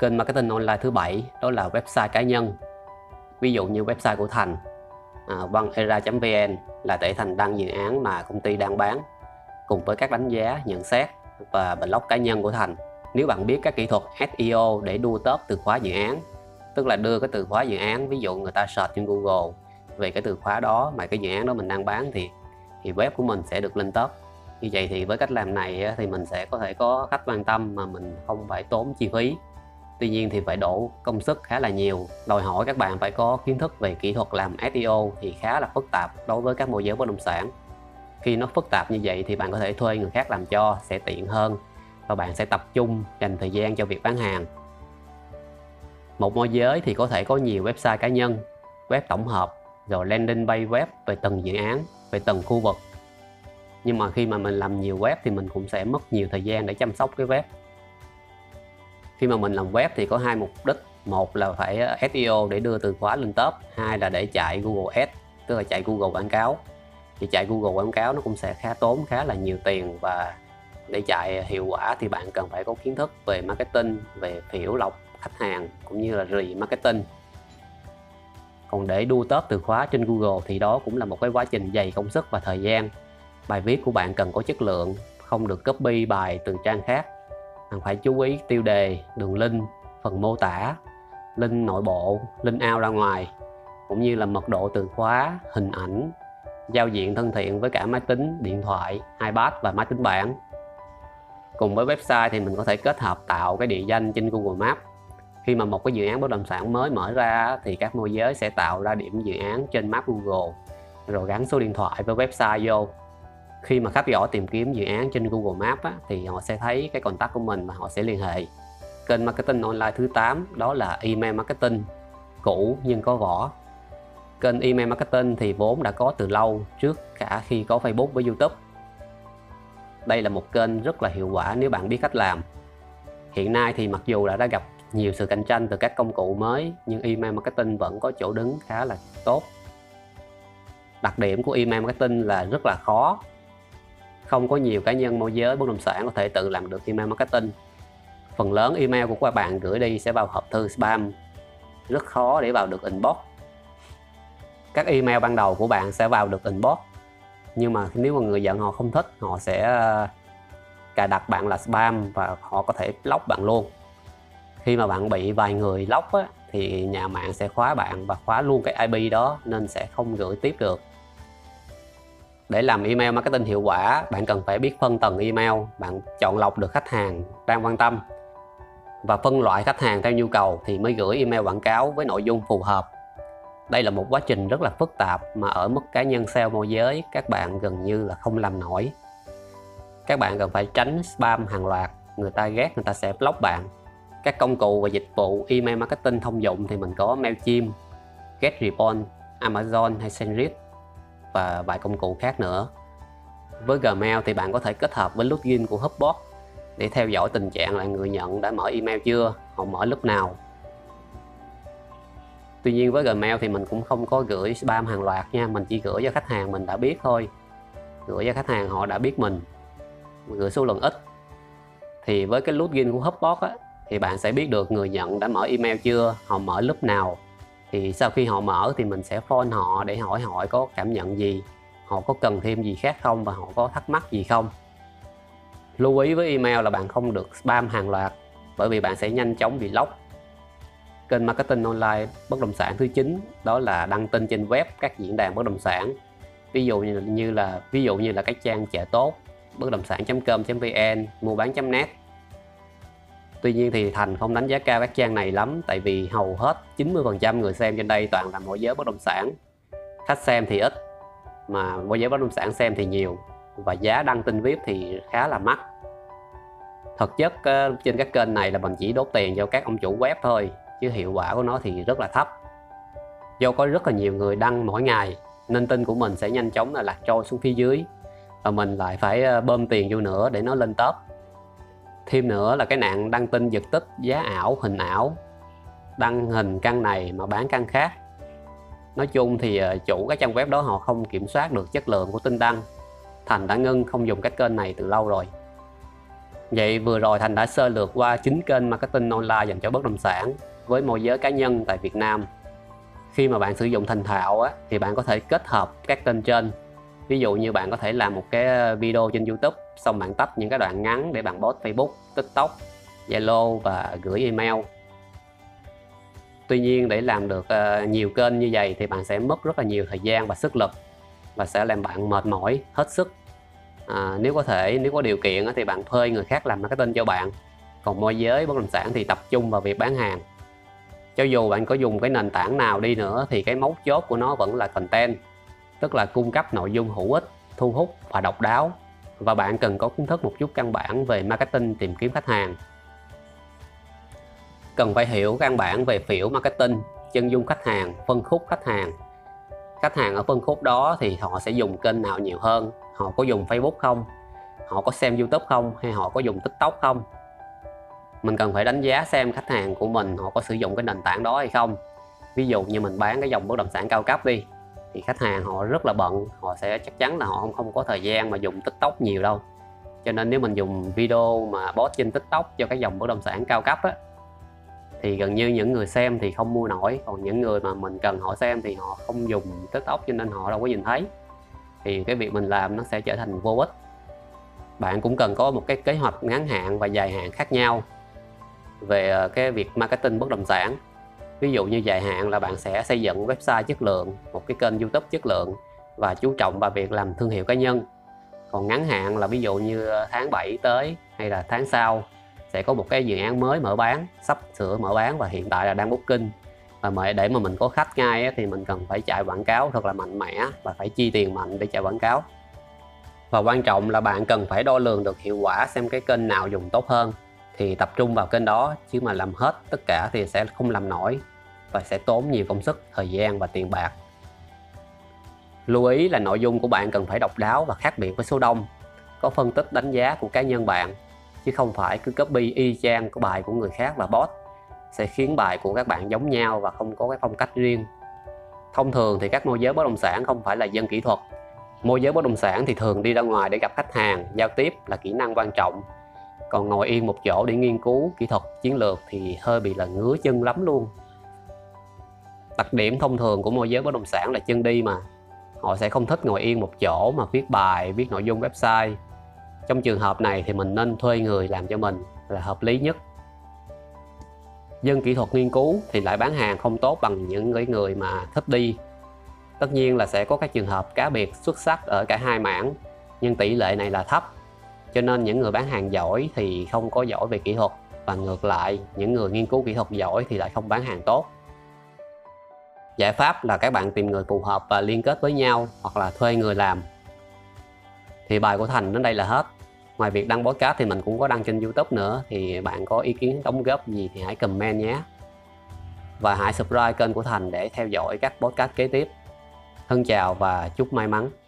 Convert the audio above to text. kênh marketing online thứ bảy, đó là website cá nhân. Ví dụ như website của Thành vanera.vn là để Thành đăng dự án mà công ty đang bán cùng với các đánh giá, nhận xét và blog cá nhân của Thành. Nếu bạn biết các kỹ thuật SEO để đua top từ khóa dự án, tức là đưa cái từ khóa dự án, ví dụ người ta search trên Google về cái từ khóa đó mà cái dự án đó mình đang bán thì web của mình sẽ được lên top. Như vậy thì với cách làm này thì mình sẽ có thể có khách quan tâm mà mình không phải tốn chi phí. Tuy nhiên thì phải đổ công sức khá là nhiều, đòi hỏi các bạn phải có kiến thức về kỹ thuật làm SEO thì khá là phức tạp đối với các môi giới bất động sản. Khi nó phức tạp như vậy thì bạn có thể thuê người khác làm cho sẽ tiện hơn và bạn sẽ tập trung dành thời gian cho việc bán hàng. Một môi giới thì có thể có nhiều website cá nhân, web tổng hợp, rồi landing page web về từng dự án, về từng khu vực. Nhưng mà khi mà mình làm nhiều web thì mình cũng sẽ mất nhiều thời gian để chăm sóc cái web. Khi mà mình làm web thì có hai mục đích, một là phải SEO để đưa từ khóa lên top, hai là để chạy Google Ads, tức là chạy Google quảng cáo. Thì chạy Google quảng cáo nó cũng sẽ tốn khá là nhiều tiền, và để chạy hiệu quả thì bạn cần phải có kiến thức về marketing, về hiểu lọc khách hàng cũng như là remarketing. Còn để đua top từ khóa trên Google thì đó cũng là một cái quá trình dày công sức và thời gian. Bài viết của bạn cần có chất lượng, không được copy bài từ trang khác. Bạn phải chú ý tiêu đề, đường link, phần mô tả, link nội bộ, link out ra ngoài, cũng như là mật độ từ khóa, hình ảnh, giao diện thân thiện với cả máy tính, điện thoại, iPad và máy tính bảng. Cùng với website thì mình có thể kết hợp tạo cái địa danh trên Google Maps. Khi mà một cái dự án bất động sản mới mở ra thì các môi giới sẽ tạo ra điểm dự án trên map Google, rồi gắn số điện thoại với website vô. Khi mà khách gõ tìm kiếm dự án trên Google Maps thì họ sẽ thấy cái contact của mình và họ sẽ liên hệ. Kênh marketing online thứ 8 đó là email marketing, cũ nhưng có vỏ. Kênh email marketing thì vốn đã có từ lâu trước cả khi có Facebook với YouTube. Đây là một kênh rất là hiệu quả nếu bạn biết cách làm. Hiện nay thì mặc dù đã gặp nhiều sự cạnh tranh từ các công cụ mới, nhưng email marketing vẫn có chỗ đứng khá là tốt. Đặc điểm của email marketing là rất là khó. Không có nhiều cá nhân môi giới bất động sản có thể tự làm được email marketing. Phần lớn email của các bạn gửi đi sẽ vào hộp thư spam, rất khó để vào được inbox. Các email ban đầu của bạn sẽ vào được inbox, nhưng mà nếu mà người nhận họ không thích, họ sẽ cài đặt bạn là spam và họ có thể block bạn luôn. Khi mà bạn bị vài người block thì nhà mạng sẽ khóa bạn và khóa luôn cái IP đó, nên sẽ không gửi tiếp được. Để làm email marketing hiệu quả, bạn cần phải biết phân tầng email, bạn chọn lọc được khách hàng đang quan tâm và phân loại khách hàng theo nhu cầu thì mới gửi email quảng cáo với nội dung phù hợp. Đây là một quá trình rất là phức tạp mà ở mức cá nhân sale môi giới các bạn gần như là không làm nổi. Các bạn cần phải tránh spam hàng loạt, người ta ghét người ta sẽ block bạn. Các công cụ và dịch vụ email marketing thông dụng thì mình có MailChimp, GetResponse, Amazon hay SendGrid và vài công cụ khác nữa. Với Gmail thì bạn có thể kết hợp với login của HubSpot để theo dõi tình trạng là người nhận đã mở email chưa, họ mở lúc nào. Tuy nhiên với Gmail thì mình cũng không có gửi spam hàng loạt nha, mình chỉ gửi cho khách hàng mình đã biết thôi. Gửi cho khách hàng họ đã biết mình gửi số lượng ít. Thì với cái login của HubSpot thì bạn sẽ biết được người nhận đã mở email chưa, họ mở lúc nào. Thì sau khi họ mở thì mình sẽ phone họ để hỏi họ có cảm nhận gì, họ có cần thêm gì khác không và họ có thắc mắc gì không. Lưu ý với email là bạn không được spam hàng loạt bởi vì bạn sẽ nhanh chóng bị block. Kênh marketing online bất động sản thứ 9 đó là đăng tin trên web các diễn đàn bất động sản. Ví dụ như là các trang Chợ Tốt, bất động sản.com.vn, muabán.net. Tuy nhiên thì Thành không đánh giá cao các trang này lắm, tại vì hầu hết 90% người xem trên đây toàn là môi giới bất động sản. Khách xem thì ít, mà môi giới bất động sản xem thì nhiều, và giá đăng tin VIP thì khá là mắc. Thực chất trên các kênh này là mình chỉ đốt tiền cho các ông chủ web thôi, chứ hiệu quả của nó thì rất là thấp. Do có rất là nhiều người đăng mỗi ngày nên tin của mình sẽ nhanh chóng là lạc trôi xuống phía dưới, và mình lại phải bơm tiền vô nữa để nó lên top. Thêm nữa là cái nạn đăng tin giật tích, giá ảo, hình ảo, đăng hình căn này mà bán căn khác. Nói chung thì chủ các trang web đó họ không kiểm soát được chất lượng của tin đăng. Thành đã ngưng không dùng các kênh này từ lâu rồi. Vậy vừa rồi Thành đã sơ lược qua 9 kênh marketing online dành cho bất động sản với môi giới cá nhân tại Việt Nam. Khi mà bạn sử dụng thành thạo á, thì bạn có thể kết hợp các kênh trên. Ví dụ như bạn có thể làm một cái video trên YouTube, xong bạn tách những cái đoạn ngắn để bạn post Facebook, TikTok, Zalo và gửi email. Tuy nhiên để làm được nhiều kênh như vậy thì bạn sẽ mất rất là nhiều thời gian và sức lực và sẽ làm bạn mệt mỏi, hết sức. Nếu có thể, nếu có điều kiện thì bạn thuê người khác làm marketing cho bạn. Còn môi giới bất động sản thì tập trung vào việc bán hàng. Cho dù bạn có dùng cái nền tảng nào đi nữa thì cái mấu chốt của nó vẫn là content, tức là cung cấp nội dung hữu ích, thu hút và độc đáo. Và bạn cần có kiến thức một chút căn bản về marketing tìm kiếm khách hàng. Cần phải hiểu căn bản về phiểu marketing, chân dung khách hàng, phân khúc khách hàng. Khách hàng ở phân khúc đó thì họ sẽ dùng kênh nào nhiều hơn, họ có dùng Facebook không, họ có xem YouTube không, hay họ có dùng TikTok không. Mình cần phải đánh giá xem khách hàng của mình họ có sử dụng cái nền tảng đó hay không. Ví dụ như mình bán cái dòng bất động sản cao cấp đi, thì khách hàng họ rất là bận, họ sẽ chắc chắn là họ không có thời gian mà dùng TikTok nhiều đâu. Cho nên nếu mình dùng video mà post trên TikTok cho cái dòng bất động sản cao cấp á, thì gần như những người xem thì không mua nổi, còn những người mà mình cần họ xem thì họ không dùng TikTok cho nên họ đâu có nhìn thấy. Thì cái việc mình làm nó sẽ trở thành vô ích. Bạn cũng cần có một cái kế hoạch ngắn hạn và dài hạn khác nhau về cái việc marketing bất động sản. Ví dụ như dài hạn là bạn sẽ xây dựng website chất lượng, một cái kênh YouTube chất lượng và chú trọng vào việc làm thương hiệu cá nhân. Còn ngắn hạn là ví dụ như tháng 7 tới hay là tháng sau sẽ có một cái dự án mới mở bán, sắp sửa mở bán và hiện tại là đang booking. Và để mà mình có khách ngay thì mình cần phải chạy quảng cáo thật là mạnh mẽ và phải chi tiền mạnh để chạy quảng cáo. Và quan trọng là bạn cần phải đo lường được hiệu quả xem cái kênh nào dùng tốt hơn thì tập trung vào kênh đó, chứ mà làm hết tất cả thì sẽ không làm nổi và sẽ tốn nhiều công sức, thời gian và tiền bạc. Lưu ý là nội dung của bạn cần phải độc đáo và khác biệt với số đông, có phân tích đánh giá của cá nhân bạn, chứ không phải cứ copy y chang của bài của người khác và post, sẽ khiến bài của các bạn giống nhau và không có cái phong cách riêng. Thông thường thì các môi giới bất động sản không phải là dân kỹ thuật. Môi giới bất động sản thì thường đi ra ngoài để gặp khách hàng, giao tiếp là kỹ năng quan trọng. Còn ngồi yên một chỗ để nghiên cứu kỹ thuật, chiến lược thì hơi bị là ngứa chân lắm luôn. Đặc điểm thông thường của môi giới bất động sản là chân đi mà. Họ sẽ không thích ngồi yên một chỗ mà viết bài, viết nội dung website. Trong trường hợp này thì mình nên thuê người làm cho mình là hợp lý nhất. Dân kỹ thuật nghiên cứu thì lại bán hàng không tốt bằng những người mà thích đi. Tất nhiên là sẽ có các trường hợp cá biệt xuất sắc ở cả hai mảng, nhưng tỷ lệ này là thấp. Cho nên những người bán hàng giỏi thì không có giỏi về kỹ thuật, và ngược lại những người nghiên cứu kỹ thuật giỏi thì lại không bán hàng tốt. Giải pháp là các bạn tìm người phù hợp và liên kết với nhau hoặc là thuê người làm. Thì bài của Thành đến đây là hết. Ngoài việc đăng podcast thì mình cũng có đăng trên YouTube nữa. Thì bạn có ý kiến đóng góp gì thì hãy comment nhé. Và hãy subscribe kênh của Thành để theo dõi các podcast kế tiếp. Thân chào và chúc may mắn.